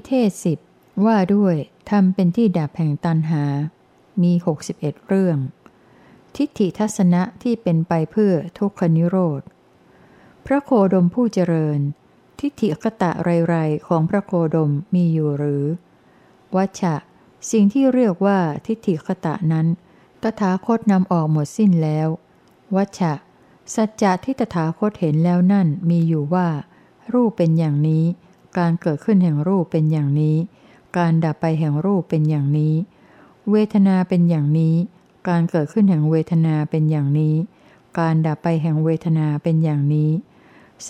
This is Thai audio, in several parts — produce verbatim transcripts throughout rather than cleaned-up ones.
นิเทศสิบว่าด้วยธรรมเป็นที่ดับแห่งตัณหามีหกสิบเอ็ดเรื่องทิฏฐิทัศนะที่เป็นไปเพื่อทุกขนิโรธพระโคดมผู้เจริญทิฏฐิคตะไรๆของพระโคดมมีอยู่หรือวัชชะสิ่งที่เรียกว่าทิฏฐิคตะนั้นตถาคตนำออกหมดสิ้นแล้ววัชชะสัจจะที่ตถาคตเห็นแล้วนั่นมีอยู่ว่ารูปเป็นอย่างนี้การเกิดขึ้นแห่งรูปเป็นอย่างนี้การดับไปแห่งรูปเป็นอย่างนี้เวทนาเป็นอย่างนี้การเกิดขึ้นแห่งเวทนาเป็นอย่างนี้การดับไปแห่งเวทนาเป็นอย่างนี้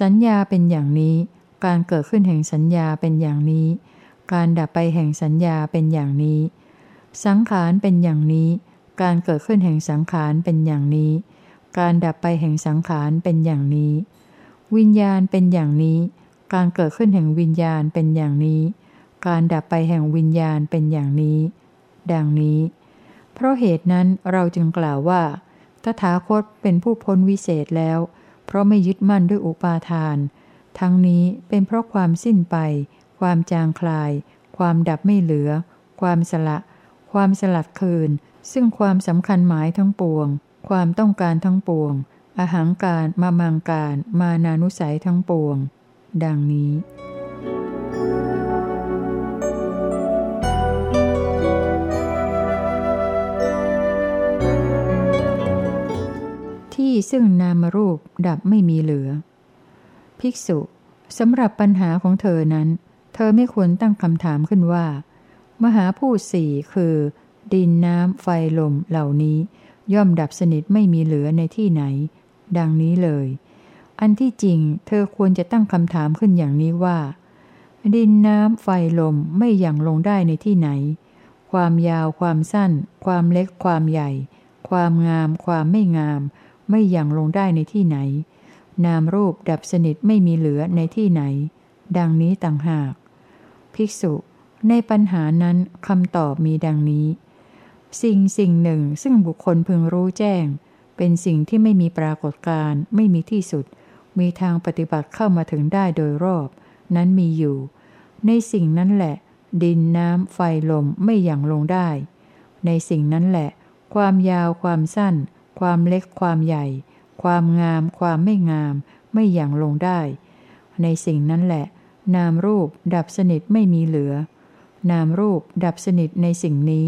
สัญญาเป็นอย่างนี้การเกิดขึ้นแห่งสัญญาเป็นอย่างนี้การดับไปแห่งสัญญาเป็นอย่างนี้สังขารเป็นอย่างนี้การเกิดขึ้นแห่งสังขารเป็นอย่างนี้การดับไปแห่งสังขารเป็นอย่างนี้วิญญาณเป็นอย่างนี้การเกิดขึ้นแห่งวิญญาณเป็นอย่างนี้การดับไปแห่งวิญญาณเป็นอย่างนี้ดังนี้เพราะเหตุนั้นเราจึงกล่าวว่าตถาคตเป็นผู้พ้นวิเศษแล้วเพราะไม่ยึดมั่นด้วยอุปาทานทั้งนี้เป็นเพราะความสิ้นไปความจางคลายความดับไม่เหลือความสละความสลัดคืนซึ่งความสำคัญหมายทั้งปวงความต้องการทั้งปวงอหังการมามังการมานานุสัยทั้งปวงดังนี้ที่ซึ่งนามรูปดับไม่มีเหลือภิกษุสำหรับปัญหาของเธอนั้นเธอไม่ควรตั้งคำถามขึ้นว่ามหาภูตสี่คือดินน้ำไฟลมเหล่านี้ย่อมดับสนิทไม่มีเหลือในที่ไหนดังนี้เลยอันที่จริงเธอควรจะตั้งคำถามขึ้นอย่างนี้ว่าดินน้ำไฟลมไม่หยั่งลงได้ในที่ไหนความยาวความสั้นความเล็กความใหญ่ความงามความไม่งามไม่หยั่งลงได้ในที่ไหนนามรูปดับสนิทไม่มีเหลือในที่ไหนดังนี้ต่างหากภิกษุในปัญหานั้นคำตอบมีดังนี้สิ่งสิ่งหนึ่งซึ่งบุคคลพึงรู้แจ้งเป็นสิ่งที่ไม่มีปรากฏการณ์ไม่มีที่สุดมีทางปฏิบัติเข้ามาถึงได้โดยรอบนั้นมีอยู่ในสิ่งนั้นแหละดินน้ำไฟลมไม่หยั่งลงได้ในสิ่งนั้นแหละความยาวความสั้นความเล็กความใหญ่ความงามความไม่งามไม่หยั่งลงได้ในสิ่งนั้นแหละนามรูปดับสนิทไม่มีเหลือนามรูปดับสนิทในสิ่งนี้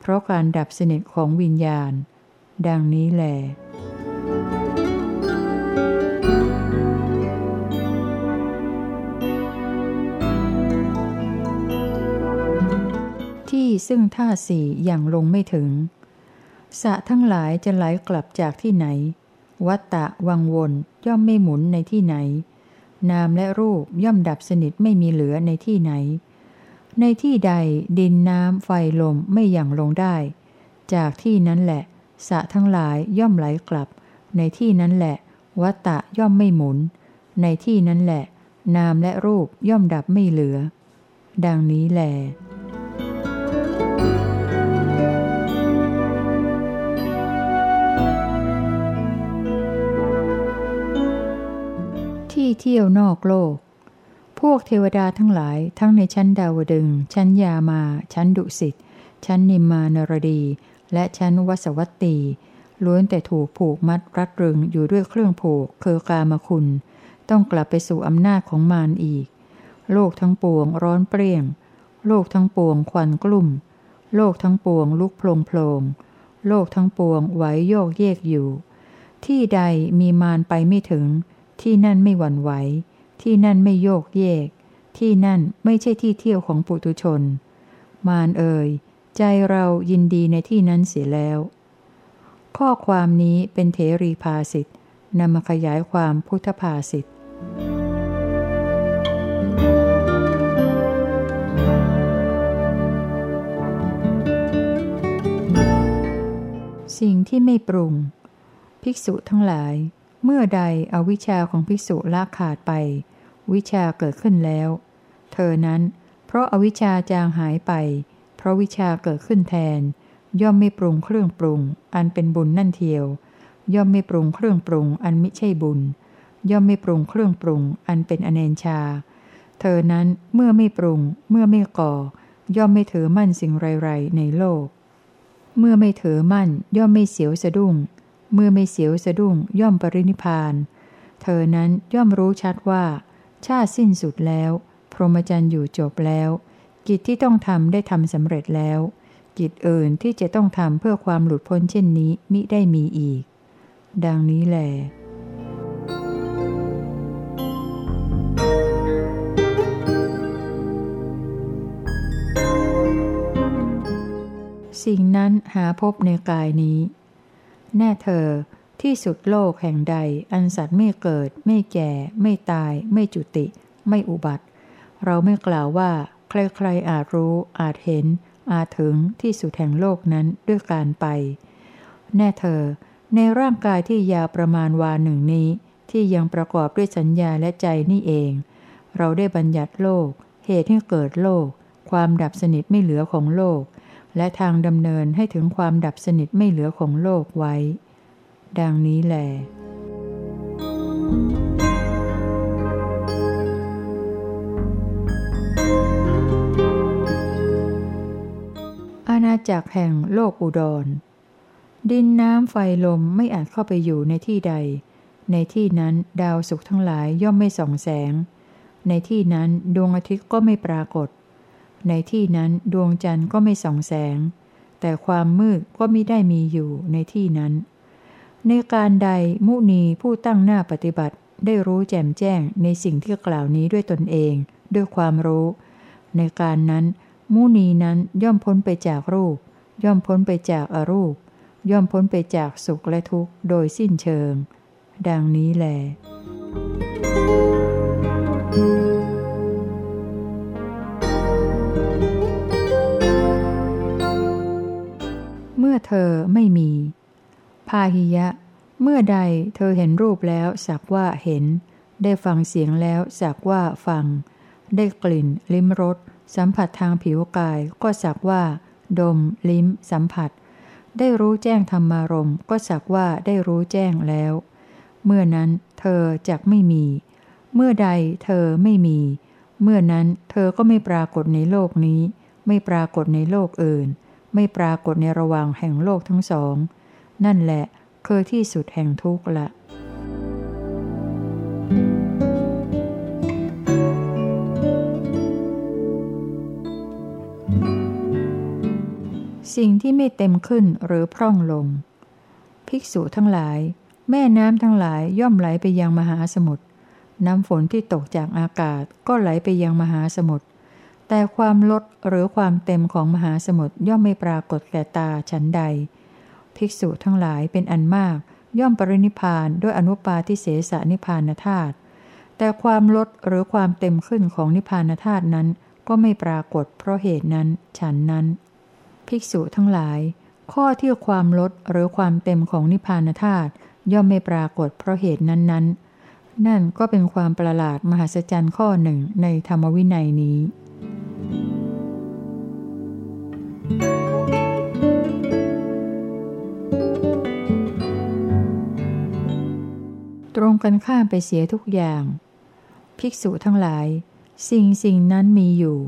เพราะการดับสนิทของวิญญาณดังนี้แลที่ซึ่งท่าสี่อย่างลงไม่ถึงสะทั้งหลายจะไหลกลับจากที่ไหนวัฏฏะวังวนย่อมไม่หมุนในที่ไหนนามและรูปย่อมดับสนิทไม่มีเหลือในที่ไหนในที่ใดดินน้ำไฟลมไม่หยั่งลงได้จากที่นั้นแหละสะทั้งหลายย่อมไหลกลับในที่นั้นแหละวัฏฏะย่อมไม่หมุนในที่นั้นแหละนามและรูปย่อมดับไม่เหลือดังนี้แลที่เที่ยวนอกโลกพวกเทวดาทั้งหลายทั้งในชั้นดาวดึงส์ชั้นยามาชั้นดุสิตชั้นนิมมานรดีและชั้นวสวัตตีล้วนแต่ถูกผูกมัดรัดรึงอยู่ด้วยเครื่องผูกคือกามคุณต้องกลับไปสู่อำนาจของมารอีกโลกทั้งปวงร้อนเปรี้ยงโลกทั้งปวงควันกลุ่มโลกทั้งปวงลุกโผล่โผล่โลกทั้งปวงไหวโยกเยกอยู่ที่ใดมีมารไปไม่ถึงที่นั่นไม่หวั่นไหวที่นั่นไม่โยกเยกที่นั่นไม่ใช่ที่เที่ยวของปุถุชนมารเอ่ยใจเรายินดีในที่นั้นเสียแล้วข้อความนี้เป็นเถรีภาสิตนำมาขยายความพุทธภาสิตสิ่งที่ไม่ปรุงภิกษุทั้งหลายเมื่อใดอวิชชาของภิกษุละขาดไปวิชาเกิดขึ้นแล้วเธอนั้นเพราะอวิชชาจางหายไปเพราะวิชาเกิดขึ้นแทนย่อมไม่ปรุงเครื่องปรุงอันเป็นบุญนั่นเทียวย่อมไม่ปรุงเครื่องปรุงอันมิใช่บุญย่อมไม่ปรุงเครื่องปรุงอันเป็นอเนญชา เธอนั้นเมื่อไม่ปรุงเมื่อไม่ก่อย่อมไม่ถือมั่นสิ่งไรๆในโลกเมื่อไม่ถือมั่นย่อมไม่เสียวสะดุ้งเมื่อไม่เสียวสะดุ้งย่อมปรินิพพานเธอนั้นย่อมรู้ชัดว่าชาติสิ้นสุดแล้วพรหมจรรย์อยู่จบแล้วกิจที่ต้องทำได้ทำสำเร็จแล้วกิจอื่นที่จะต้องทำเพื่อความหลุดพ้นเช่นนี้มิได้มีอีกดังนี้แลสิ่งนั้นหาพบในกายนี้แน่เธอที่สุดโลกแห่งใดอันสัตว์ไม่เกิดไม่แก่ไม่ตายไม่จุติไม่อุบัติเราไม่กล่าวว่าใครๆอาจรู้อาจเห็นอาจถึงที่สุดแห่งโลกนั้นด้วยการไปแน่เธอในร่างกายที่ยาวประมาณวาหนึ่งนี้ที่ยังประกอบด้วยสัญญาและใจนี่เองเราได้บัญญัติโลกเหตุให้เกิดโลกความดับสนิทไม่เหลือของโลกและทางดำเนินให้ถึงความดับสนิทไม่เหลือของโลกไว้ดังนี้แลอาณาจักรแห่งโลกอุดรดินน้ำไฟลมไม่อาจเข้าไปอยู่ในที่ใดในที่นั้นดาวศุกร์ทั้งหลายย่อมไม่ส่องแสงในที่นั้นดวงอาทิตย์ก็ไม่ปรากฏในที่นั้นดวงจันทร์ก็ไม่ส่องแสงแต่ความมืดก็มิได้มีอยู่ในที่นั้นในการใดมุนีผู้ตั้งหน้าปฏิบัติได้รู้แจ่มแจ้งในสิ่งที่กล่าวนี้ด้วยตนเองด้วยความรู้ในการนั้นมุนีนั้นย่อมพ้นไปจากรูปย่อมพ้นไปจากอรูปย่อมพ้นไปจากสุขและทุกข์โดยสิ้นเชิงดังนี้แลเมื่อเธอไม่มีพาหิยะเมื่อใดเธอเห็นรูปแล้วสักว่าเห็นได้ฟังเสียงแล้วสักว่าฟังได้กลิ่นลิ้มรสสัมผัสทางผิวกายก็สักว่าดมลิ้มสัมผัสได้รู้แจ้งธรรมารมณ์ก็สักว่าได้รู้แจ้งแล้วเมื่อนั้นเธอจักไม่มีเมื่อใดเธอไม่มีเมื่อนั้นเธอก็ไม่ปรากฏในโลกนี้ไม่ปรากฏในโลกอื่นไม่ปรากฏในระหว่างแห่งโลกทั้งสองนั่นแหละคือที่สุดแห่งทุกข์ละสิ่งที่ไม่เต็มขึ้นหรือพร่องลงภิกษุทั้งหลายแม่น้ำทั้งหลายย่อมไหลไปยังมหาสมุทรน้ำฝนที่ตกจากอากาศก็ไหลไปยังมหาสมุทรแต่ความลดหรือความเต็มของมหาสมุทรย่อมไม่ปรากฏแก่ตาฉันใดภิกษุทั้งหลายเป็นอันมากย่อมปรินิพพานด้วยอนุปาทิเสสนิพพานธาตุแต่ความลดหรือความเต็มขึ้นของนิพพานธาตุนั้นก็ไม่ปรากฏเพราะเหตุนั้นฉันนั้นภิกษุทั้งหลายข้อที่ความลดหรือความเต็มของนิพพานธาตุย่อมไม่ปรากฏเพราะเหตุนั้นนั้นนั่นก็เป็นความประหลาดมหัศจรรย์ข้อหนึ่งในธรรมวินัยนี้ตรงกันข้ามไปเสียทุกอย่างภิกษุทั้งหลายสิ่งสิ่งนั้นมีอยู่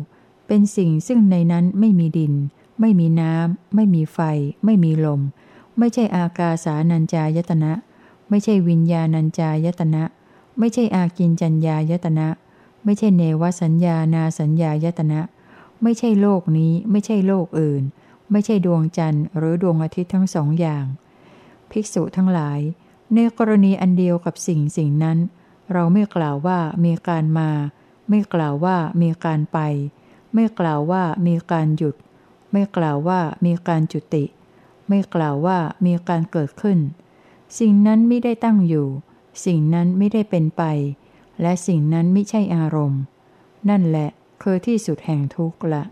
เป็นสิ่งซึ่งในนั้นไม่มีดินไม่มีน้ำไม่มีไฟไม่มีลมไม่ใช่อากาสานัญจายตนะไม่ใช่วิญญาณัญจายตนะไม่ใช่อากิญจัญญายตนะไม่ใช่เนวสัญญานาสัญญายตนะไม่ใช่โลกนี้ไม่ใช่โลกอื่นไม่ใช่ดวงจันทร์หรือดวงอาทิตย์ทั้งสองอย่างภิกษุทั้งหลายในกรณีอันเดียวกับสิ่งสิ่งนั้นเราไม่กล่าวว่ามีการมาไม่กล่าวว่ามีการไปไม่กล่าวว่ามีการหยุดไม่กล่าวว่ามีการจุติไม่กล่าวว่ามีการเกิดขึ้นสิ่งนั้นไม่ได้ตั้งอยู่สิ่งนั้นไม่ได้เป็นไปและสิ่งนั้นไม่ใช่อารมณ์นั่นแหละคือที่สุดแห่งทุกข์ละ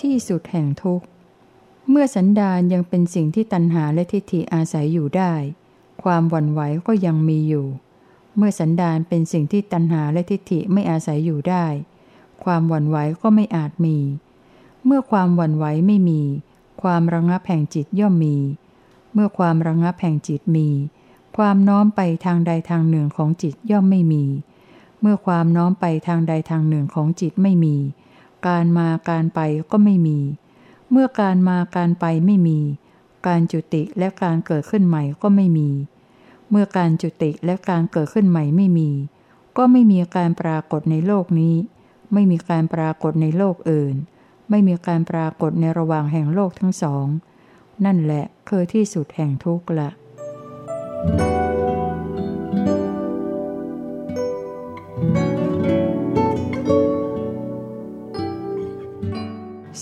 ที่สุดแห่งทุกข์เมื่อสันดานยังเป็นสิ่งที่ตัณหาและทิฏฐิอาศัยอยู่ได้ความหวั่นไหวก็ยังมีอยู่เมื่อสันดานเป็นสิ่งที่ตัณหาและทิฏฐิไม่อาศัยอยู่ได้ความหวั่นไหวก็ไม่อาจมีเมื่อความหวั่นไหวไม่มี ความระงับแห่งจิตย่อมมีเมื่อความระงับแห่งจิตมีความน้อมไปทางใดทางหนึ่งของจิตย่อมไม่มีเมื่อความน้อมไปทางใดทางหนึ่งของจิตไม่มีการมาการไปก็ไม่มีเมื่อการมาการไปไม่มีการจุติและการเกิดขึ้นใหม่ก็ไม่มีเมื่อการจุติและการเกิดขึ้นใหม่ไม่มีก็ไม่มีการปรากฏในโลกนี้ไม่มีการปรากฏในโลกอื่นไม่มีการปรากฏในระหว่างแห่งโลกทั้งสองนั่นแหละคือที่สุดแห่งทุกข์ละ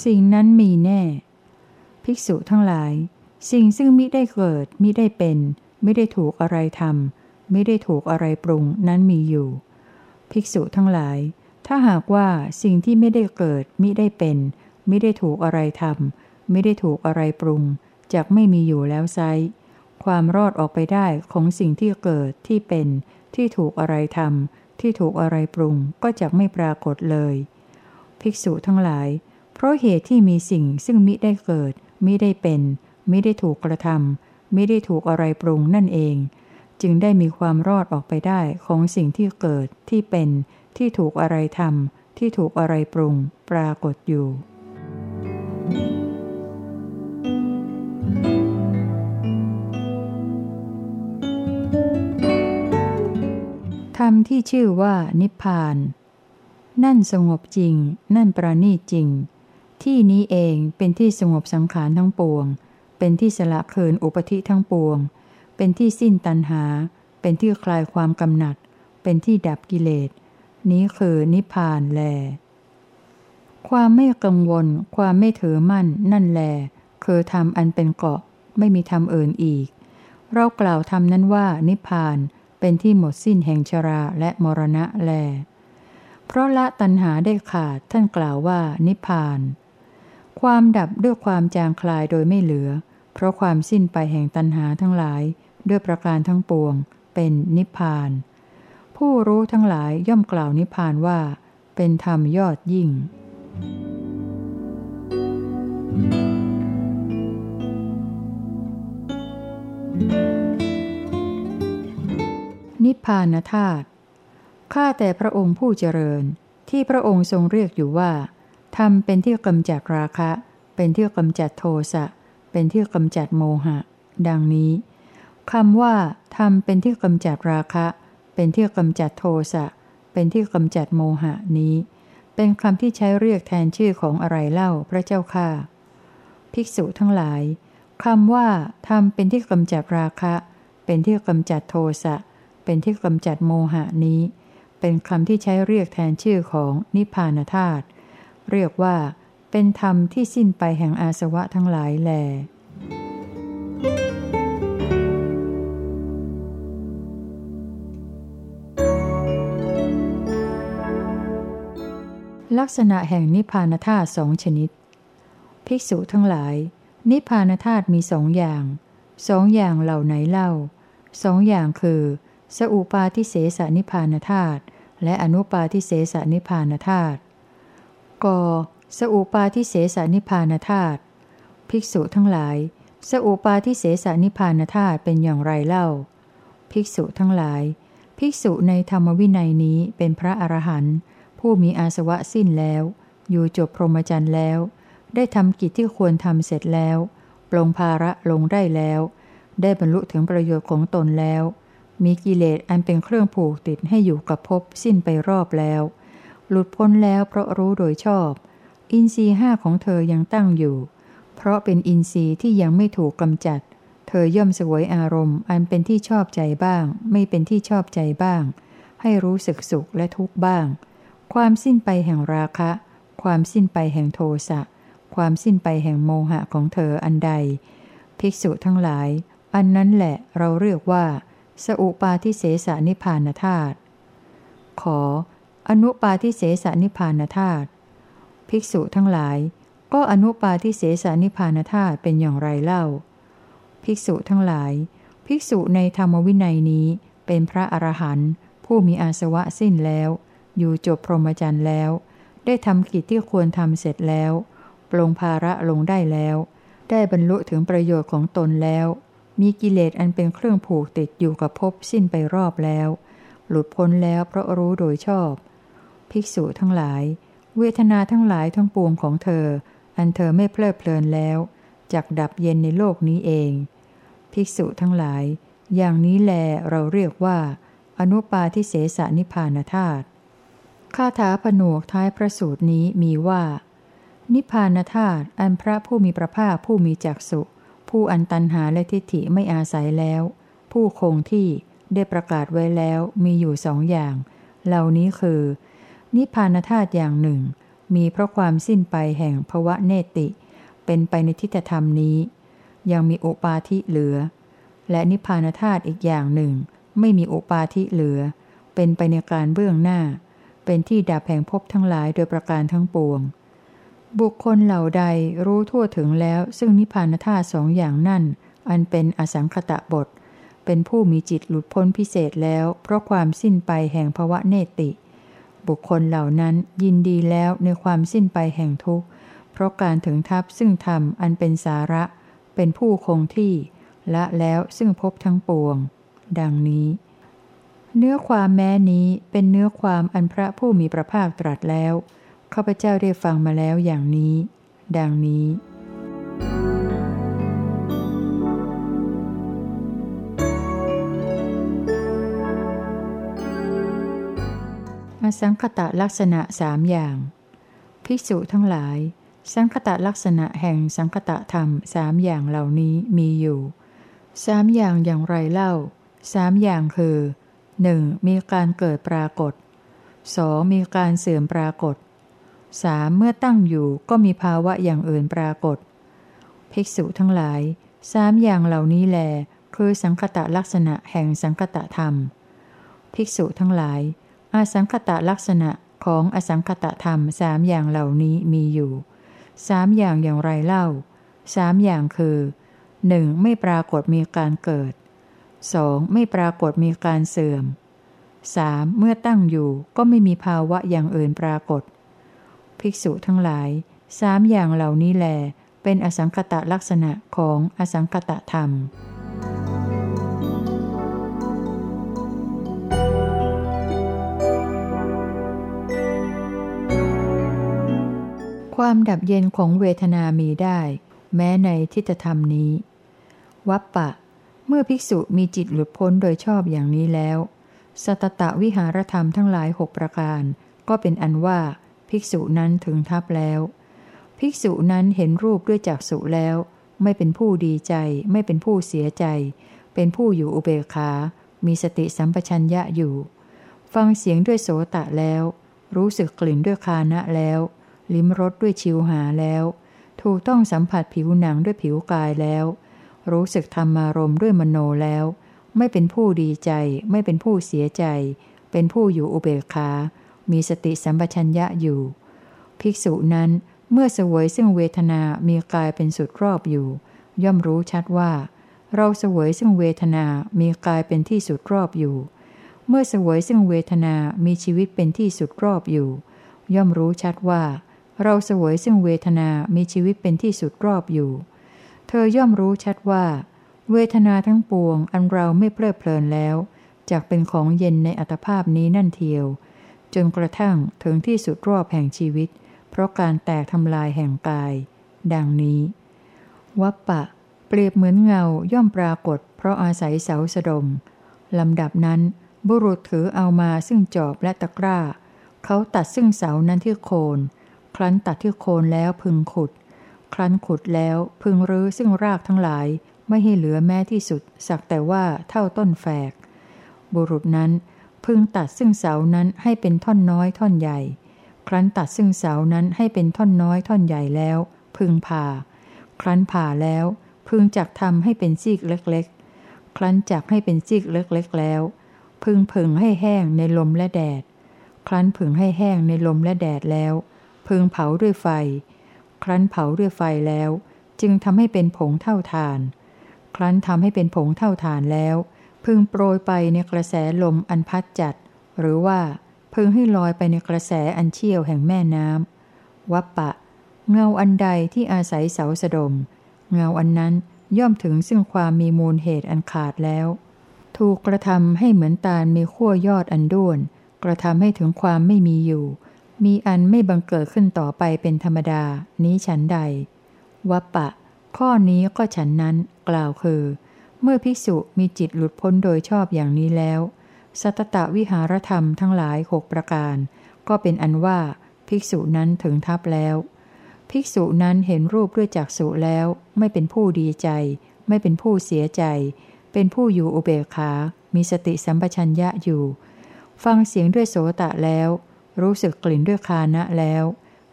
สิ่งนั้นมีแน่ภิกษุทั้งหลายสิ่งซึ่งมิได้เกิดมิได้เป็นไม่ได้ถูกอะไรทำไม่ได้ถูกอะไรปรุงนั้นมีอยู่ภิกษุทั้งหลายถ้าหากว่าสิ่งที่ไม่ได้เกิดมิได้เป็นไม่ได้ถูกอะไรทำไม่ได้ถูกอะไรปรุงจักไม่มีอยู่แล้วไซร้ความรอดออกไปได้ของสิ่งที่เกิดที่เป็นที่ถูกอะไรทำที่ถูกอะไรปรุงก็จักไม่ปรากฏเลยภิกษุทั้งหลายเพราะเหตุที่มีสิ่งซึ่งมิได้เกิดมิได้เป็นมิได้ถูกกระทำมิได้ถูกอะไรปรุงนั่นเองจึงได้มีความรอดออกไปได้ของสิ่งที่เกิดที่เป็นที่ถูกอะไรทำที่ถูกอะไรปรุงปรากฏอยู่ธรรมที่ชื่อว่านิพพานนั่นสงบจริงนั่นประณีตจริงที่นี้เองเป็นที่สงบสังขารทั้งปวงเป็นที่สละคืนอุปธิทั้งปวงเป็นที่สิ้นตัณหาเป็นที่คลายความกำหนัดเป็นที่ดับกิเลสนี้คือนิพพานแลความไม่กังวลความไม่ถือมั่นนั่นแลคือธรรมอันเป็นเกาะไม่มีธรรมอื่นอีกเรากล่าวธรรมนั้นว่านิพพานเป็นที่หมดสิ้นแห่งชราและมรณะแลเพราะละตัณหาได้ขาดท่านกล่าวว่านิพพานความดับด้วยความจางคลายโดยไม่เหลือเพราะความสิ้นไปแห่งตัณหาทั้งหลายด้วยประการทั้งปวงเป็นนิพพานผู้รู้ทั้งหลายย่อมกล่าวนิพพานว่าเป็นธรรมยอดยิ่งนิพพานธาตุข้าแต่พระองค์ผู้เจริญที่พระองค์ทรงเรียกอยู่ว่าธรรมเป็นที่กำจัดราคะเป็นที่กำจัดโทสะเป็นที่กำจัดโมหะดังนี้คำว่าธรรมเป็นที่กำจัดราคะเป็นที่กำจัดโทสะเป็นที่กำจัดโมหะนี้เป็นคำที่ใช้เรียกแทนชื่อของอะไรเล่าพระเจ้าข้าภิกษุทั้งหลายคำว่าธรรมเป็นที่กำจัดราคะเป็นที่กำจัดโทสะเป็นที่กำจัดโมหะนี้เป็นคำที่ใช้เรียกแทนชื่อของนิพพานธาตุเรียกว่าเป็นธรรมที่สิ้นไปแห่งอาสวะทั้งหลายแลลักษณะแห่งนิพพานธาตุสองชนิดภิกษุทั้งหลายนิพพานธาตุมีสองอย่างสองอย่างเหล่าไหนเล่าสองอย่างคือสอุปาทิเสสนิพพานธาตุและอนุปาทิเสสนิพพานธาตุกสอุปาทิเสสนิพพานธาตุภิกษุทั้งหลายสอุปาทิเสสนิพพานธาตุเป็นอย่างไรเล่าภิกษุทั้งหลายภิกษุในธรรมวินัยนี้เป็นพระอรหันต์ผู้มีอาสวะสิ้นแล้วอยู่จบพรหมจรรย์แล้วได้ทำกิจที่ควรทำเสร็จแล้วปลงภาระลงได้แล้วได้บรรลุถึงประโยชน์ของตนแล้วมีกิเลสอันเป็นเครื่องผูกติดให้อยู่กับภพสิ้นไปรอบแล้วหลุดพ้นแล้วเพราะรู้โดยชอบอินทรีย์ห้าของเธอยังตั้งอยู่เพราะเป็นอินทรีย์ที่ยังไม่ถูกกำจัดเธอย่อมเสวยอารมณ์อันเป็นที่ชอบใจบ้างไม่เป็นที่ชอบใจบ้างให้รู้สึกสุขและทุกข์บ้างความสิ้นไปแห่งราคะความสิ้นไปแห่งโทสะความสิ้นไปแห่งโมหะของเธออันใดภิกษุทั้งหลายอันนั้นแหละเราเรียกว่าสอุปาทิเสสนิพพานธาตุขออนุปาทิเสสนิพพานธาตุภิกษุทั้งหลายก็อนุปาทิเสสนิพพานธาตุเป็นอย่างไรเล่าภิกษุทั้งหลายภิกษุในธรรมวินัยนี้เป็นพระอรหันต์ผู้มีอาสวะสิ้นแล้วอยู่จบพรหมจรรย์แล้วได้ทำกิจที่ควรทำเสร็จแล้วปลงภาระลงได้แล้ว ได้บรรลุถึงประโยชน์ของตนแล้วมีกิเลสอันเป็นเครื่องผูกติดอยู่กับภพสิ้นไปรอบแล้วหลุดพ้นแล้วเพราะรู้โดยชอบภิกษุทั้งหลายเวทนาทั้งหลายทั้งปวงของเธออันเธอไม่เพลิดเพลินแล้วจักดับเย็นในโลกนี้เองภิกษุทั้งหลายอย่างนี้แลเราเรียกว่าอนุปาทิเสสนิพพานธาตุคาถาผนวกท้ายพระสูตรนี้มีว่านิพพานธาตุอันพระผู้มีพระภาคผู้มีจักษุผู้อันตัณหาและทิฏฐิไม่อาศัยแล้วผู้คงที่ได้ประกาศไว้แล้วมีอยู่สองอย่างเหล่านี้คือนิพพานธาตุอย่างหนึ่งมีเพราะความสิ้นไปแห่งภวเนติเป็นไปในทิฏฐธรรมนี้ยังมีอุปาทิเหลือและนิพพานธาตุอีกอย่างหนึ่งไม่มีอุปาทิเหลือเป็นไปในการเบื้องหน้าเป็นที่ดับแห่งภพทั้งหลายโดยประการทั้งปวงบุคคลเหล่าใดรู้ทั่วถึงแล้วซึ่งนิพพานธาตุสองอย่างนั่นอันเป็นอสังขตบทเป็นผู้มีจิตหลุดพ้นพิเศษแล้วเพราะความสิ้นไปแห่งภวเนติบุคคลเหล่านั้นยินดีแล้วในความสิ้นไปแห่งทุกข์เพราะการถึงทัพซึ่งธรรมอันเป็นสาระเป็นผู้คงที่ละแล้วซึ่งภพทั้งปวงดังนี้เนื้อความแม้นี้เป็นเนื้อความอันพระผู้มีพระภาคตรัสแล้วข้าพเจ้าได้ฟังมาแล้วอย่างนี้ดังนี้อสังคตลักษณะสามอย่างภิกษุทั้งหลายสังคตลักษณะแห่งสังคตธรรมสามอย่างเหล่านี้มีอยู่สามอย่างอย่างไรเล่าสามอย่างคือหนึ่งมีการเกิดปรากฏสองมีการเสื่อมปรากฏสามเมื่อตั้งอยู่ก็มีภาวะอย่างอื่นปรากฏภิกษุทั้งหลายสามอย่างเหล่านี้แลคือสังคตลักษณะแห่งสังคตธรรมภิกษุทั้งหลายอสังคตลักษณะของอสังคตธรรมสามอย่างเหล่านี้มีอยู่สามอย่างอย่างไรเล่าสามอย่างคือหนึ่งไม่ปรากฏมีการเกิดสองไม่ปรากฏมีการเสื่อมสามเมื่อตั้งอยู่ก็ไม่มีภาวะอย่างอื่นปรากฏภิกษุทั้งหลายสามอย่างเหล่านี้แลเป็นอสังคตลักษณะของอสังคตธรรมความดับเย็นของเวทนามีได้แม้ในทิฏฐธรรมนี้วัปปะเมื่อภิกษุมีจิตหลุดพ้นโดยชอบอย่างนี้แล้วสัตตวิหารธรรมทั้งหลายหกประการก็เป็นอันว่าภิกษุนั้นถึงทัพแล้วภิกษุนั้นเห็นรูปด้วยจักษุแล้วไม่เป็นผู้ดีใจไม่เป็นผู้เสียใจเป็นผู้อยู่อุเบกขามีสติสัมปชัญญะอยู่ฟังเสียงด้วยโสตะแล้วรู้สึกกลิ่นด้วยคานะแล้วลิ้มรสด้วยชิวหาแล้วถูกต้องสัมผัสผิวหนังด้วยผิวกายแล้วรู้สึกธรรมารมณ์ด้วยมโนแล้วไม่เป็นผู้ดีใจไม่เป็นผู้เสียใจเป็นผู้อยู่อุเบกขามีสติสัมปชัญญะอยู่ภิกษุนั้นเมื่อเสวยซึ่งเวทนามีกายเป็นสุดรอบอยู่ย่อมรู้ชัดว่าเราเสวยซึ่งเวทนามีกายเป็นที่สุดรอบอยู่เมื่อเสวยซึ่งเวทนามีชีวิตเป็นที่สุดรอบอยู่ย่อมรู้ชัดว่าเราเสวยซึ่งเวทนามีชีวิตเป็นที่สุดรอบอยู่เธอย่อมรู้ชัดว่าเวทนาทั้งปวงอันเราไม่เพลิดเพลินแล้วจักเป็นของเย็นในอัตภาพนี้นั่นเทียวจนกระทั่งถึงที่สุดรอบแห่งชีวิตเพราะการแตกทำลายแห่งกายดังนี้วัปปะเปรียบเหมือนเงาย่อมปรากฏเพราะอาศัยเสาสะดมลำดับนั้นบุรุษถือเอามาซึ่งจอบและตะกร้าเขาตัดซึ่งเสานั้นที่โคนครั้นตัดที่โคนแล้วพึงขุดครั้นขุดแล้วพึงรื้อซึ่งรากทั้งหลายไม่ให้เหลือแม้ที่สุดสักแต่ว่าเท่าต้นแฝกบุรุษนั้นพึงตัดซึ่งเสานั้นให้เป็นท่อนน้อยท่อนใหญ่ครั้นตัดซึ่งเสานั้นให้เป็นท่อนน้อยท่อนใหญ่แล้วพึงผ่าครั้นผ่าแล้วพึงจักทำให้เป็นซีกเล็กๆครั้นจักให้เป็นซีกเล็กๆแล้วพึงผึ่งให้แห้งในลมและแดดครั้นผึ่งให้แห้งในลมและแดดแล้วพึงเผาด้วยไฟครั้นเผาด้วยไฟแล้วจึงทำให้เป็นผงเท่าฐานครั้นทำให้เป็นผงเท่าฐานแล้วพึงโปรยไปในกระแสลมอันพัดจัดหรือว่าพึงให้ลอยไปในกระแสอันเชี่ยวแห่งแม่น้ำวัปปะเงาอันใดที่อาศัยเสาสะดม เงาอันนั้นย่อมถึงซึ่งความมีมูลเหตุอันขาดแล้วถูกกระทำให้เหมือนตาลมีขั้วยอดอันด้วนกระทำให้ถึงความไม่มีอยู่มีอันไม่บังเกิดขึ้นต่อไปเป็นธรรมดานี้ฉันใดวัปปะข้อนี้ก็ฉันนั้นกล่าวคือเมื่อภิกษุมีจิตหลุดพ้นโดยชอบอย่างนี้แล้วสัตตวิหารธรรมทั้งหลายหกประการก็เป็นอันว่าภิกษุนั้นถึงทัพแล้วภิกษุนั้นเห็นรูปด้วยจักษุแล้วไม่เป็นผู้ดีใจไม่เป็นผู้เสียใจเป็นผู้อยู่อุเบกขามีสติสัมปชัญญะอยู่ฟังเสียงด้วยโสตะแล้วรู้สึกกลิ่นด้วยคานะแล้ว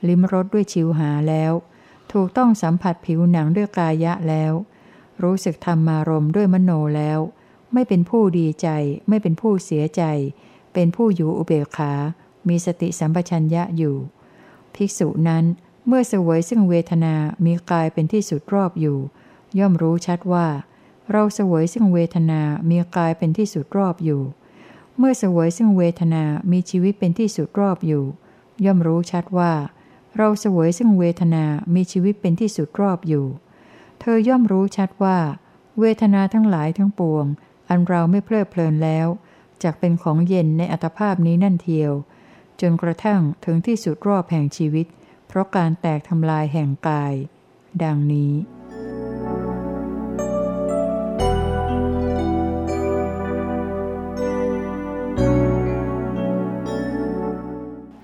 ลิ้มรสด้วยชิวหาแล้วถูกต้องสัมผัสผิวหนังด้วยกายะแล้วรู้สึกธรรมารมณ์ด้วยมโนแล้วไม่เป็นผู้ดีใจไม่เป็นผู้เสียใจเป็นผู้อยู่อุเบกขามีสติสัมปชัญญะอยู่ภิกษุนั้นเมื่อเสวยซึ่งเวทนามีกายเป็นที่สุดรอบอยู่ย่อมรู้ชัดว่าเราเสวยซึ่งเวทนามีกายเป็นที่สุดรอบอยู่เมื่อเสวยซึ่งเวทนามีชีวิตเป็นที่สุดรอบอยู่ย่อมรู้ชัดว่าเราเสวยซึ่งเวทนามีชีวิตเป็นที่สุดรอบอยู่เธอย่อมรู้ชัดว่าเวทนาทั้งหลายทั้งปวงอันเราไม่เพลิดเพลินแล้วจักเป็นของเย็นในอัตภาพนี้นั่นเทียวจนกระทั่งถึงที่สุดรอบแห่งชีวิตเพราะการแตกทำลายแห่งกายดังนี้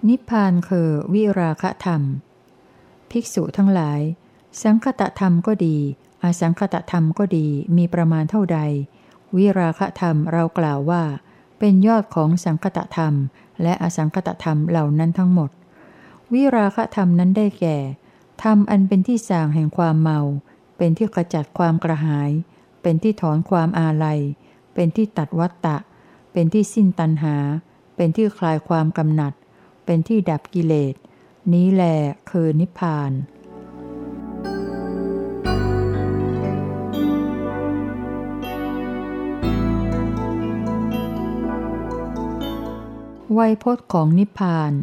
นิพพานคือวิราคะธรรมภิกษุทั้งหลายสังคตธรรมก็ดีอสังคตธรรมก็ดีมีประมาณเท่าใดวิราคะธรรมเรากล่าวว่าเป็นยอดของสังคตธรรมและอสังคตธรรมเหล่านั้นทั้งหมดวิราคะธรรมนั้นได้แก่ธรรมอันเป็นที่ส่างแห่งความเมาเป็นที่ขจัดความกระหายเป็นที่ถอนความอาลัยเป็นที่ตัดวัฏฏะเป็นที่สิ้นตัณหาเป็นที่คลายความกำหนัดเป็นที่ดับกิเลสนี้แลคือนิพพานไวยพจน์ของนิพพาน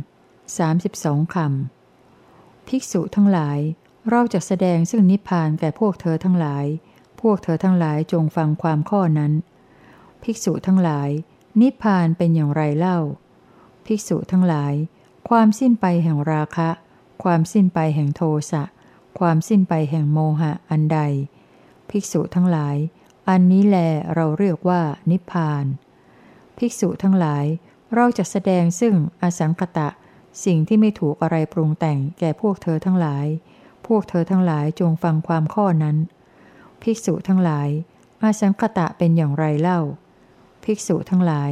สามสิบสองคำภิกษุทั้งหลายเราจะแสดงซึ่งนิพพานแก่พวกเธอทั้งหลายพวกเธอทั้งหลายจงฟังความข้อนั้นภิกษุทั้งหลายนิพพานเป็นอย่างไรเล่าภิกษุทั้งหลายความสิ้นไปแห่งราคะความสิ้นไปแห่งโทสะความสิ้นไปแห่งโมหะอันใดภิกษุทั้งหลายอันนี้แลเราเรียกว่านิพพานภิกษุทั้งหลายเราจะแสดงซึ่งอสังคตะสิ่งที่ไม่ถูกอะไรปรุงแต่งแก่พวกเธอทั้งหลายพวกเธอทั้งหลายจงฟังความข้อนั้นภิกษุทั้งหลายอสังคตะเป็นอย่างไรเล่าภิกษุทั้งหลาย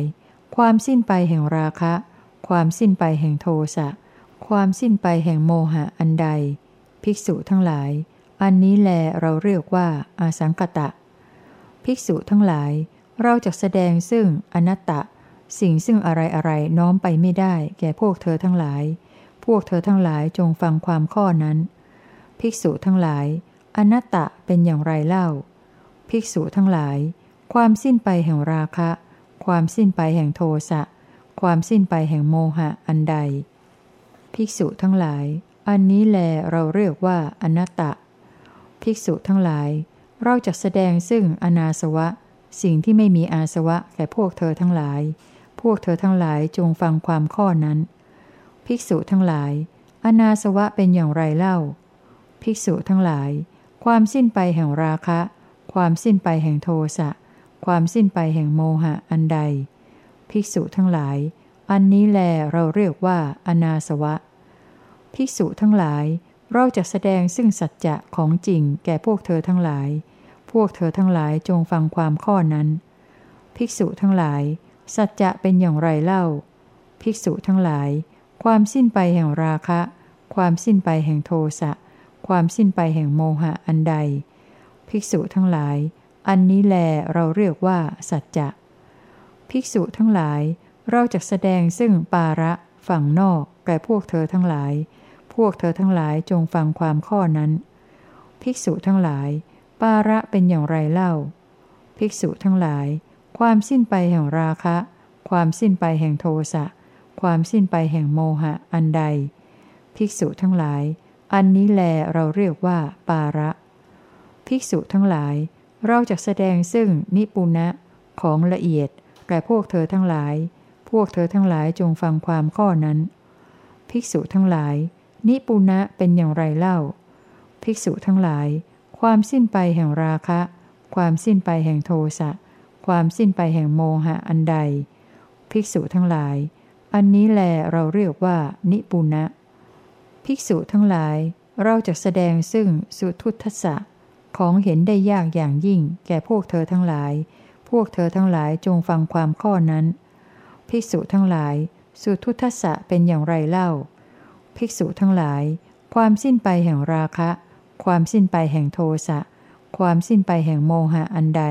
ความสิ้นไปแห่งราคะความสิ้นไปแห่งโทสะความสิ้นไปแห่งโมหะอันใดภิกษุทั้งหลายอันนี้แลเราเรียกว่าอาสังคตะภิกษุทั้งหลายเราจะแสดงซึ่งอนัตตะสิ่งซึ่งอะไรอะไรน้อมไปไม่ได้แก่พวกเธอทั้งหลายพวกเธอทั้งหลายจงฟังความข้อนั้นภิกษุทั้งหลายอนัตตะเป็นอย่างไรเล่าภิกษุทั้งหลายความสิ้นไปแห่งราคะความสิ้นไปแห่งโทสะความสิ้นไปแห่งโมหะอันใดภิกษุทั้งหลายอันนี้แลเราเรียกว่าอนัตตะภิกษุทั้งหลายเราจะแสดงซึ่งอนาสวะสิ่งที่ไม่มีอาสวะแก่พวกเธอทั้งหลายพวกเธอทั้งหลายจงฟังความข้อนั้นภิกษุทั้งหลายอนาสวะเป็นอย่างไรเล่าภิกษุทั้งหลายความสิ้นไปแห่งราคะความสิ้นไปแห่งโทสะความสิ้นไปแห่งโมหะอันใดภิกษุทั้งหลายอันนี้แลเราเรียกว่าอนาสวะภิกษุทั้งหลายเราจะแสดงซึ่งสัจจะของจริงแก่พวกเธอทั้งหลายพวกเธอทั้งหลายจงฟังความข้อนั้นภิกษุทั้งหลายสัจจะเป็นอย่างไรเล่าภิกษุทั้งหลายความสิ้นไปแห่งราคะความสิ้นไปแห่งโทสะความสิ้นไปแห่งโมหะอันใดภิกษุทั้งหลายอันนี้แลเราเรียกว่าสัจจะภิกษุทั้งหลายเราจะแสดงซึ่งปาระฝั่งนอกแก่พวกเธอทั้งหลายพวกเธอทั้งหลายจงฟังความข้อนั้นภิกษุทั้งหลายปาระเป็นอย่างไรเล่าภิกษุทั้งหลายความสิ้นไปแห่งราคะความสิ้นไปแห่งโทสะความสิ้นไปแห่งโมหะอันใดภิกษุทั้งหลายอันนี้แลเราเรียกว่าปาระ ภิกษุทั้งหลายเราจะแสดงซึ่งนิปุนะของละเอียดแก่พวกเธอทั้งหลายพวกเธอทั้งหลายจงฟังความข้อนั้นภิกษุทั้งหลายนิปุนะเป็นอย่างไรเล่าภิกษุทั้งหลายความสิ้นไปแห่งราคะความสิ้นไปแห่งโทสะความสิ้นไปแห่งโมหะอันใดภิกษุทั้งหลายอันนี้แลเราเรียกว่านิปุนะภิกษุทั้งหลายเราจะแสดงซึ่งสุทุทธัสสะของเห็นได้ยากอย่างยิ่งแก่พวกเธอทั้งหลายพวกเธอทั้งหลายจงฟังความข้อนั้นภิกษุทั้งหลายสุทุทธัสสะเป็นอย่างไรเล่าภิกษุทั้งหลายความสิ้นไปแห่งราคะความสิ้นไปแห่งโทสะความสิ้นไปแห่งโมหะอันใด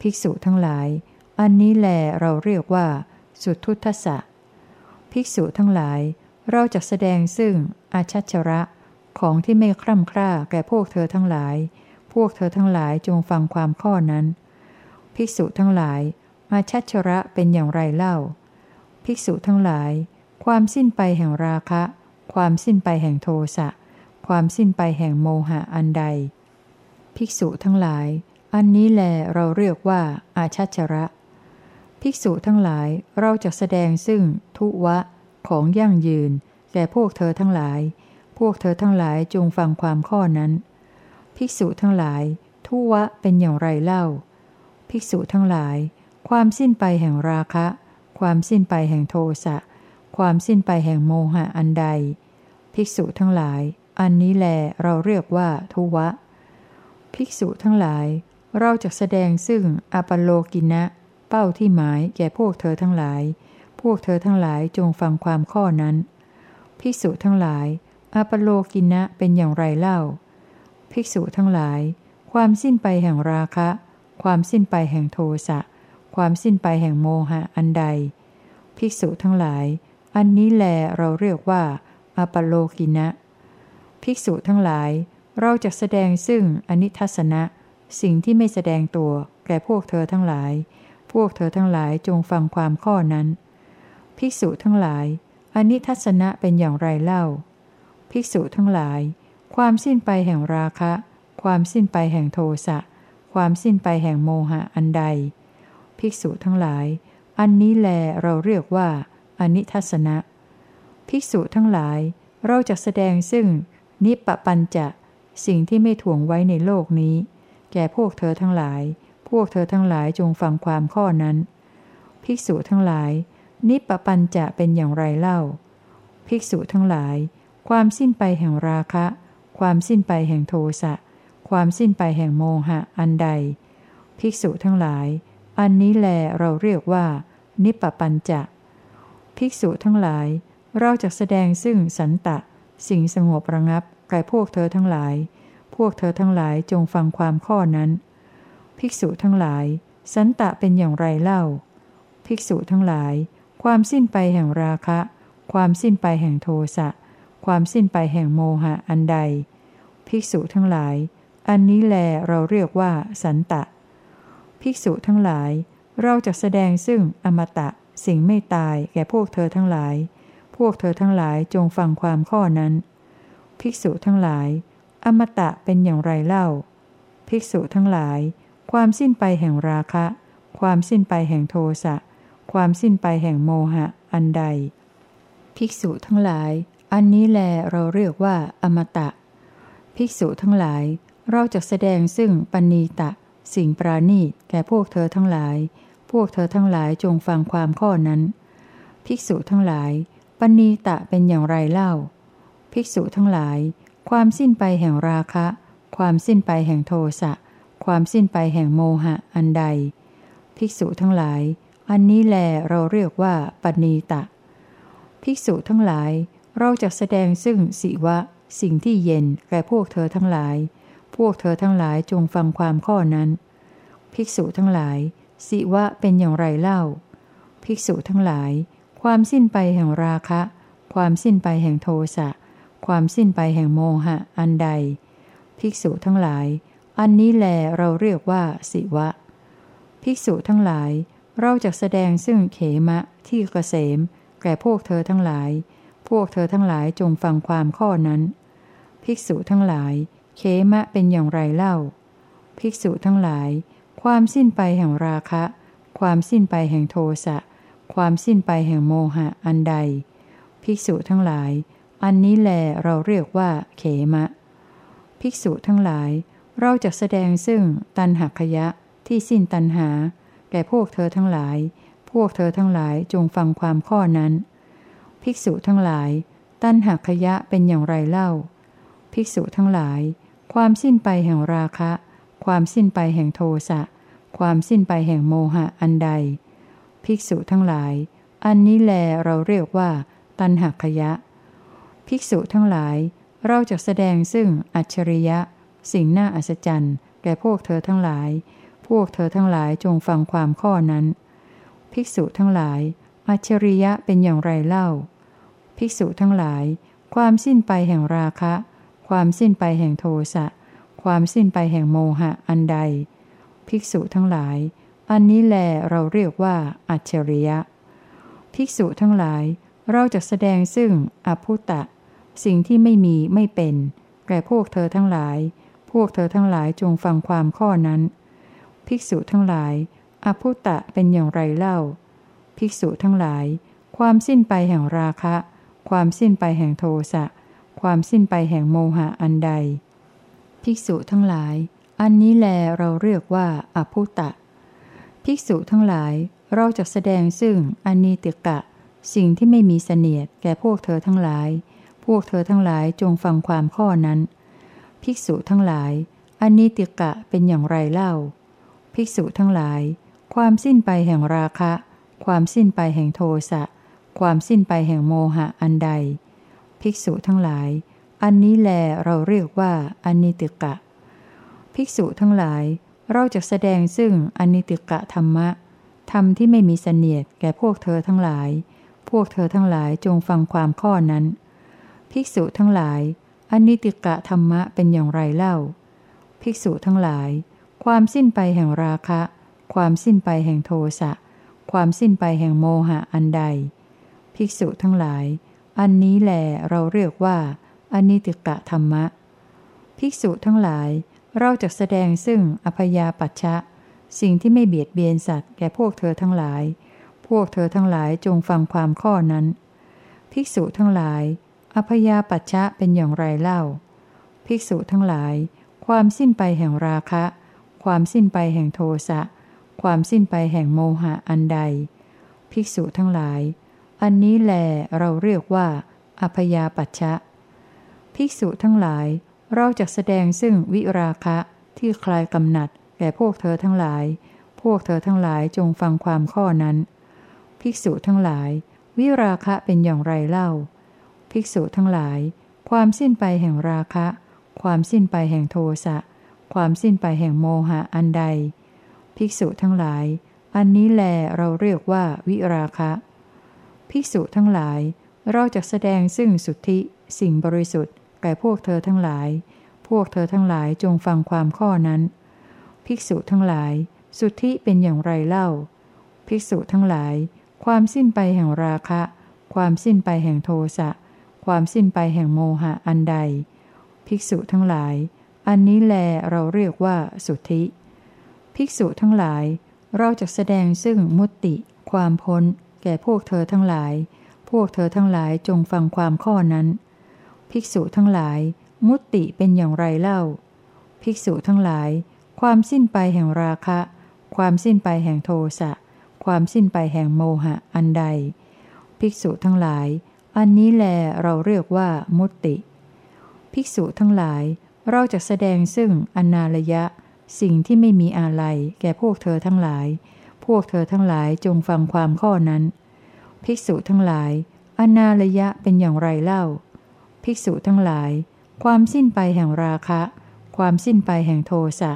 ภิกษุทั้งหลายอันนี้แลเราเรียกว่าสุทุทธัสสะภิกษุทั้งหลายเราจะแสดงซึ่งอาชัจฉระของที่ไม่คร่ำคร่าแก่พวกเธอทั้งหลายพวกเธอทั้งหลายจงฟังความข้อนั้นภิกษุทั้งหลายอาชัจฉระเป็นอย่างไรเล่าภิกษุทั้งหลายความสิ้นไปแห่งราคะความสิ้นไปแห่งโทสะความสิ้นไปแห่งโมหะอันใดภิกษุทั้งหลายอันนี้แลเราเรียกว่าอาชัจฉระภิกษุทั้งหลายเราจะแสดงซึ่งทุวะของยั่งยืนแก่พวกเธอทั้งหลายพวกเธอทั้งหลายจงฟังความข้อนั้นภิกษุทั้งหลายทุวะเป็นอย่างไรเล่าภิกษุทั้งหลายความสิ้นไปแห่งราคะความสิ้นไปแห่งโทสะความสิ้นไปแห่งโมหะอันใดภิกษุทั้งหลายอันนี้แลเราเรียกว่าทุวะภิกษุทั้งหลายเราจะแสดงซึ่งอปโลกินะเป้าที่หมายแก่พวกเธอทั้งหลายพวกเธอทั้งหลายจงฟังความข้อนั้นภิกษุทั้งหลายอปโลกินะเป็นอย่างไรเล่าภิกษุทั้งหลายความสิ้นไปแห่งราคะความสิ้นไปแห่งโทสะความสิ้นไปแห่งโมหะอันใดภิกษุทั้งหลายอันนี้แลเราเรียกว่าอปโลกินะภิกษุทั้งหลายเราจะแสดงซึ่งอนิทัสสนะสิ่งที่ไม่แสดงตัวแก่พวกเธอทั้งหลายพวกเธอทั้งหลายจงฟังความข้อนั้นภิกษุทั้งหลายอนิทัสสนะเป็นอย่างไรเล่าภิกษุทั้งหลายความสิ้นไปแห่งราคะความสิ้นไปแห่งโทสะความสิ้นไปแห่งโมหะอันใดภิกษุทั้งหลายอันนี้แลเราเรียกว่าอนิทัสสนะภิกษุทั้งหลายเราจะแสดงซึ่งนิปปปัญจะสิ่งที่ไม่ถ่วงไว้ในโลกนี้แก่พวกเธอทั้งหลายพวกเธอทั้งหลายจงฟังความข้อนั้นภิกษุทั้งหลายนิปปปัญจะเป็นอย่างไรเล่าภิกษุทั้งหลายความสิ้นไปแห่งราคะความสิ้นไปแห่งโทสะความสิ้นไปแห่งโมหะอันใดภิกษุทั้งหลายอันนี้แลเราเรียกว่านิปปปัญจะภิกษุทั้งหลายเราจะแสดงซึ่งสันตะสิ่งสงบระงับแก่พวกเธอทั้งหลายพวกเธอทั้งหลายจงฟังความข้อนั้นภิกษุทั้งหลายสันตะเป็นอย่างไรเล่าภิกษุทั้งหลายความสิ้นไปแห่งราคะความสิ้นไปแห่งโทสะความสิ้นไปแห่งโมหะอันใดภิกษุทั้งหลายอันนี้แลเราเรียกว่าสันตะภิกษุทั้งหลายเราจะแสดงซึ่งอมตะสิ่งไม่ตายแก่พวกเธอทั้งหลายพวกเธอทั้งหลายจงฟังความข้อนั้นภิกษุทั้งหลายอมตะเป็นอย่างไรเล่าภิกษุทั้งหลายความสิ้นไปแห่งราคะความสิ้นไปแห่งโทสะความสิ้นไปแห่งโมหะอันใดภิกษุทั้งหลายอันนี้แลเราเรียกว่าอมตะภิกษุทั้งหลายเราจะแสดงซึ่งปณีตะสิ่งปราณีตแก่พวกเธอทั้งหลายพวกเธอทั้งหลายจงฟังความข้อนั้นภิกษุทั้งหลายปณีตะเป็นอย่างไรเล่าภิกษุทั้งหลายความสิ้นไปแห่งราคะความสิ้นไปแห่งโทสะความสิ้นไปแห่งโมหะอันใดภิกษุทั้งหลายอันนี้แลเราเรียกว่าปณีตะภิกษุทั้งหลายเราจะแสดงซึ่งสิวะสิ่งที่เย็นแก่พวกเธอทั้งหลายพวกเธอทั้งหลายจงฟังความข้อนั้นภิกษุทั้งหลายสิวะเป็นอย่างไรเล่าภิกษุทั้งหลายความสิ้นไปแห่งราคะความสิ้นไปแห่งโทสะความสิ้นไปแห่งโมหะอันใดภิกษุทั้งหลายอันนี้แลเราเรียกว่าสิวะภิกษุทั้งหลายเราจะแสดงซึ่งเขมะที่เกษมแก่พวกเธอทั้งหลายพวกเธอทั้งหลายจงฟังความข้อนั้นภิกษุทั้งหลายเขมะเป็นอย่างไรเล่า ภิกษุทั้งหลายความสิ้นไปแห่งราคะความสิ้นไปแห่งโทสะความสิ้นไปแห่งโมหะอันใดภิกษุทั้งหลายอันนี้แลเราเรียกว่าเขมะภิกษุทั้งหลายเราจะแสดงซึ่งตัณหคยะที่สิ้นตัณหาแก่พวกเธอทั้งหลายพวกเธอทั้งหลายจงฟังความข้อนั้นภิกษุทั้งหลายตัณหคยะเป็นอย่างไรเล่าภิกษุทั้งหลายความสิ้นไปแห่งราคะความสิ้นไปแห่งโทสะความสิ้นไปแห่งโมหะอันใดภิกษุทั้งหลายอันนี้แลเราเรียกว่าตัณหคยะภิกษุทั้งหลายเราจะแสดงซึ่งอัจฉริยะสิ่งน่าอัศจรรย์แก่พวกเธอทั้งหลายพวกเธอทั้งหลายจงฟังความข้อนั้นภิกษุทั้งหลายอัจฉริยะเป็นอย่างไรเล่าภิกษุทั้งหลายความสิ้นไปแห่งราคะความสิ้นไปแห่งโทสะความสิ้นไปแห่งโมหะอันใดภิกษุทั้งหลายอันนี้แลเราเรียกว่าอัจฉริยะภิกษุทั้งหลายเราจะแสดงซึ่งอภุตะสิ่งที่ไม่มีไม่เป็นแก่พวกเธอทั้งหลายพวกเธอทั้งหลายจงฟังความข้อนั้นภิกษุทั้งหลายอภุตะเป็นอย่างไรเล่าภิกษุทั้งหลายความสิ้นไปแห่งราคะความสิ้นไปแห่งโทสะความสิ้นไปแห่งโมหะอันใดภิกษุทั้งหลายอันนี้แลเราเรียกว่าอภุตะภิกษุทั้งหลายเราจะแสดงซึ่งอนิติกะสิ่งที่ไม่มีเสนียดแก่พวกเธอทั้งหลายพวกเธอทั้งหลายจงฟังความข้อนั้นภิกษุทั้งหลายอนิติกะเป็นอย่างไรเล่าภิกษุทั้งหลายความสิ้นไปแห่งราคะความสิ้นไปแห่งโทสะความสิ้นไปแห่งโมหะอันใดภิกษุทั้งหลายอันนี้แลเราเรียกว่าอนิติกะภิกษุทั้งหลายเราจะแสดงซึ่งอนิติกะธรรมะธรรมที่ไม่มีเสนียดแก่พวกเธอทั้งหลายพวกเธอทั้งหลายจงฟังความข้อนั้นภิกษุทั้งหลายอนิติกะธรรมะเป็นอย่างไรเล่าภิกษุทั้งหลายความสิ้นไปแห่งราคะความสิ้นไปแห่งโทสะความสิ้นไปแห่งโมหะอันใดภิกษุทั้งหลายอันนี้แลเราเรียกว่าอนิติกะธรรมะภิกษุทั้งหลายเราจะแสดงซึ่งอภยาปัชชะสิ่งที่ไม่เบียดเบียนสัตว์แก่พวกเธอทั้งหลายพวกเธอทั้งหลายจงฟังความข้อนั้นภิกษุทั้งหลายอภยาปัชชะเป็นอย่างไรเล่าภิกษุทั้งหลายความสิ้นไปแห่งราคะความสิ้นไปแห่งโทสะความสิ้นไปแห่งโมหะอันใดภิกษุทั้งหลายอันนี้แลเราเรียกว่าอภยาปัชชะภิกษุทั้งหลายเราจะแสดงซึ่งวิราคะที่คลายกำหนัดแก่พวกเธอทั้งหลายพวกเธอทั้งหลายจงฟังความข้อนั้นภิกษุทั้งหลายวิราคะเป็นอย่างไรเล่าภิกษุทั้งหลายความสิ้นไปแห่งราคะความสิ้นไปแห่งโทสะความสิ้นไปแห่งโมหะอันใดภิกษุทั้งหลายอันนี้แลเราเรียกว่าวิราคะภิกษุทั้งหลายเราจะแสดงซึ่งสุทธิสิ่งบริสุทธิ์แก่พวกเธอทั้งหลายพวกเธอทั้งหลายจงฟังความข้อนั้นภิกษุทั้งหลายสุทธิเป็นอย่างไรเล่าภิกษุทั้งหลายความสิ้นไปแห่งราคะความสิ้นไปแห่งโทสะความสิ้นไปแห่งโมหะอันใดภิกษุทั้งหลายอันนี้แลเราเรียกว่าสุทธิภิกษุทั้งหลายเราจะแสดงซึ่งมุตติความพ้นแก่พวกเธอทั้งหลายพวกเธอทั้งหลายจงฟังความข้อนั้นภิกษุทั้งหลายมุตติเป็นอย่างไรเล่าภิกษุทั้งหลายความสิ้นไปแห่งราคะความสิ้นไปแห่งโทสะความสิ้นไปแห่งโมหะอันใดภิกษุทั้งหลายอันนี้แลเราเรียกว่ามุตติภิกษุทั้งหลายเราจะแสดงซึ่งอนาลยะสิ่งที่ไม่มีอาลัยแก่พวกเธอทั้งหลายพวกเธอทั้งหลายจงฟังความข้อนั้นภิกษุทั้งหลายอนาลยะเป็นอย่างไรเล่าภิกษุทั้งหลายความสิ้นไปแห่งราคะความสิ้นไปแห่งโทสะ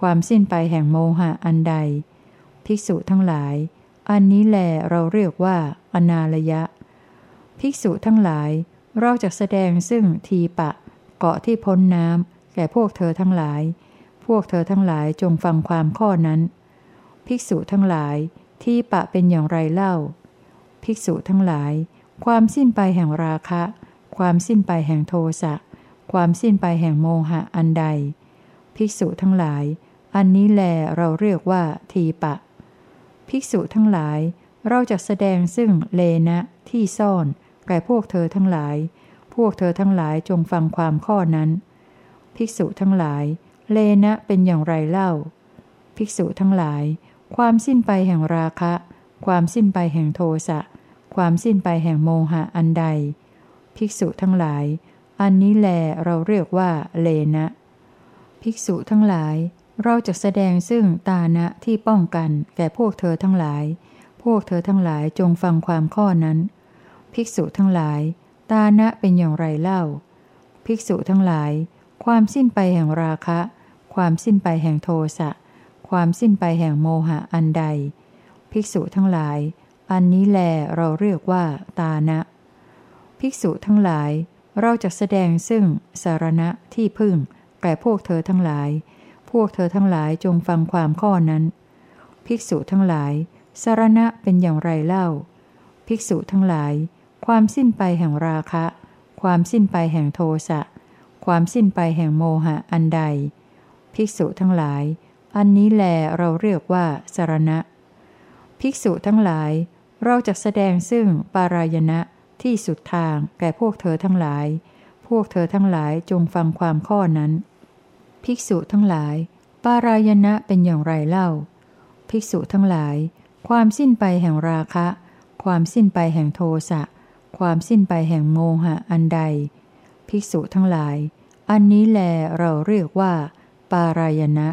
ความสิ้นไปแห่งโมหะอันใดภิกษุทั้งหลายอันนี้แลเราเรียกว่าอนาลยะภิกษุทั้งหลายเราจะแสดงซึ่งทีปะเกาะที่พ้นน้ำแก่พวกเธอทั้งหลายพวกเธอทั้งหลายจงฟังความข้อนั้นภิกษุทั้งหลายทีปะเป็นอย่างไรเล่าภิกษุทั้งหลายความสิ้นไปแห่งราคะความสิ้นไปแห่งโทสะความสิ้นไปแห่งโมหะอันใดภิกษุทั้งหลาย อันนี้แลเราเรียกว่าทีปะภิกษุทั้งหลายเราจะแสดงซึ่งเลนะที่ซ่อนแก่พวกเธอทั้งหลายพวกเธอทั้งหลายจงฟังความข้อนั้นภิกษุทั้งหลายเลนะเป็นอย่างไรเล่าภิกษุทั้งหลายความสิ้นไปแห่งราคะความสิ้นไปแห่งโทสะความสิ้นไปแห่งโมหะอันใดภิกษุทั้งหลายอันนี้แลเราเรียกว่าเลนะภิกษุทั้งหลายเราจะแสดงซึ่งตานะที่ป้องกันแก่พวกเธอทั้งหลายพวกเธอทั้งหลายจงฟังความข้อนั้นภิกษุทั้งหลายตานะเป็นอย่างไรเล่าภิกษุทั้งหลายความสิ้นไปแห่งราคะความสิ้นไปแห่งโทสะความสิ้นไปแห่งโมหะอันใดภิกษุทั้งหลายอันนี้แลเราเรียกว่าตานะภิกษุทั้งหลายเราจะแสดงซึ่งสารณะที่พึ่งแก่พวกเธอทั้งหลายพวกเธอทั้งหลายจงฟังความข้อนั้นภิกษุทั้งหลายสารณะเป็นอย่างไรเล่าภิกษุทั้งหลายความสิ้นไปแห่งราคะความสิ้นไปแห่งโทสะความสิ้นไปแห่งโมหะอันใดภิกษุทั้งหลายอันนี้แลเราเรียกว่าสรณะภิกษุทั้งหลายเราจะแสดงซึ่งปารายณะที่สุดทางแก่พวกเธอทั้งหลายพวกเธอทั้งหลายจงฟังความข้อนั้นภิกษุทั้งหลายปารายณะเป็นอย่างไรเล่าภิกษุทั้งหลายความสิ้นไปแห่งราคะความสิ้นไปแห่งโทสะความสิ้นไปแห่งโมหะอันใดภิกษุทั้งหลายอันนี้แลเราเรียกว่าปารายณะ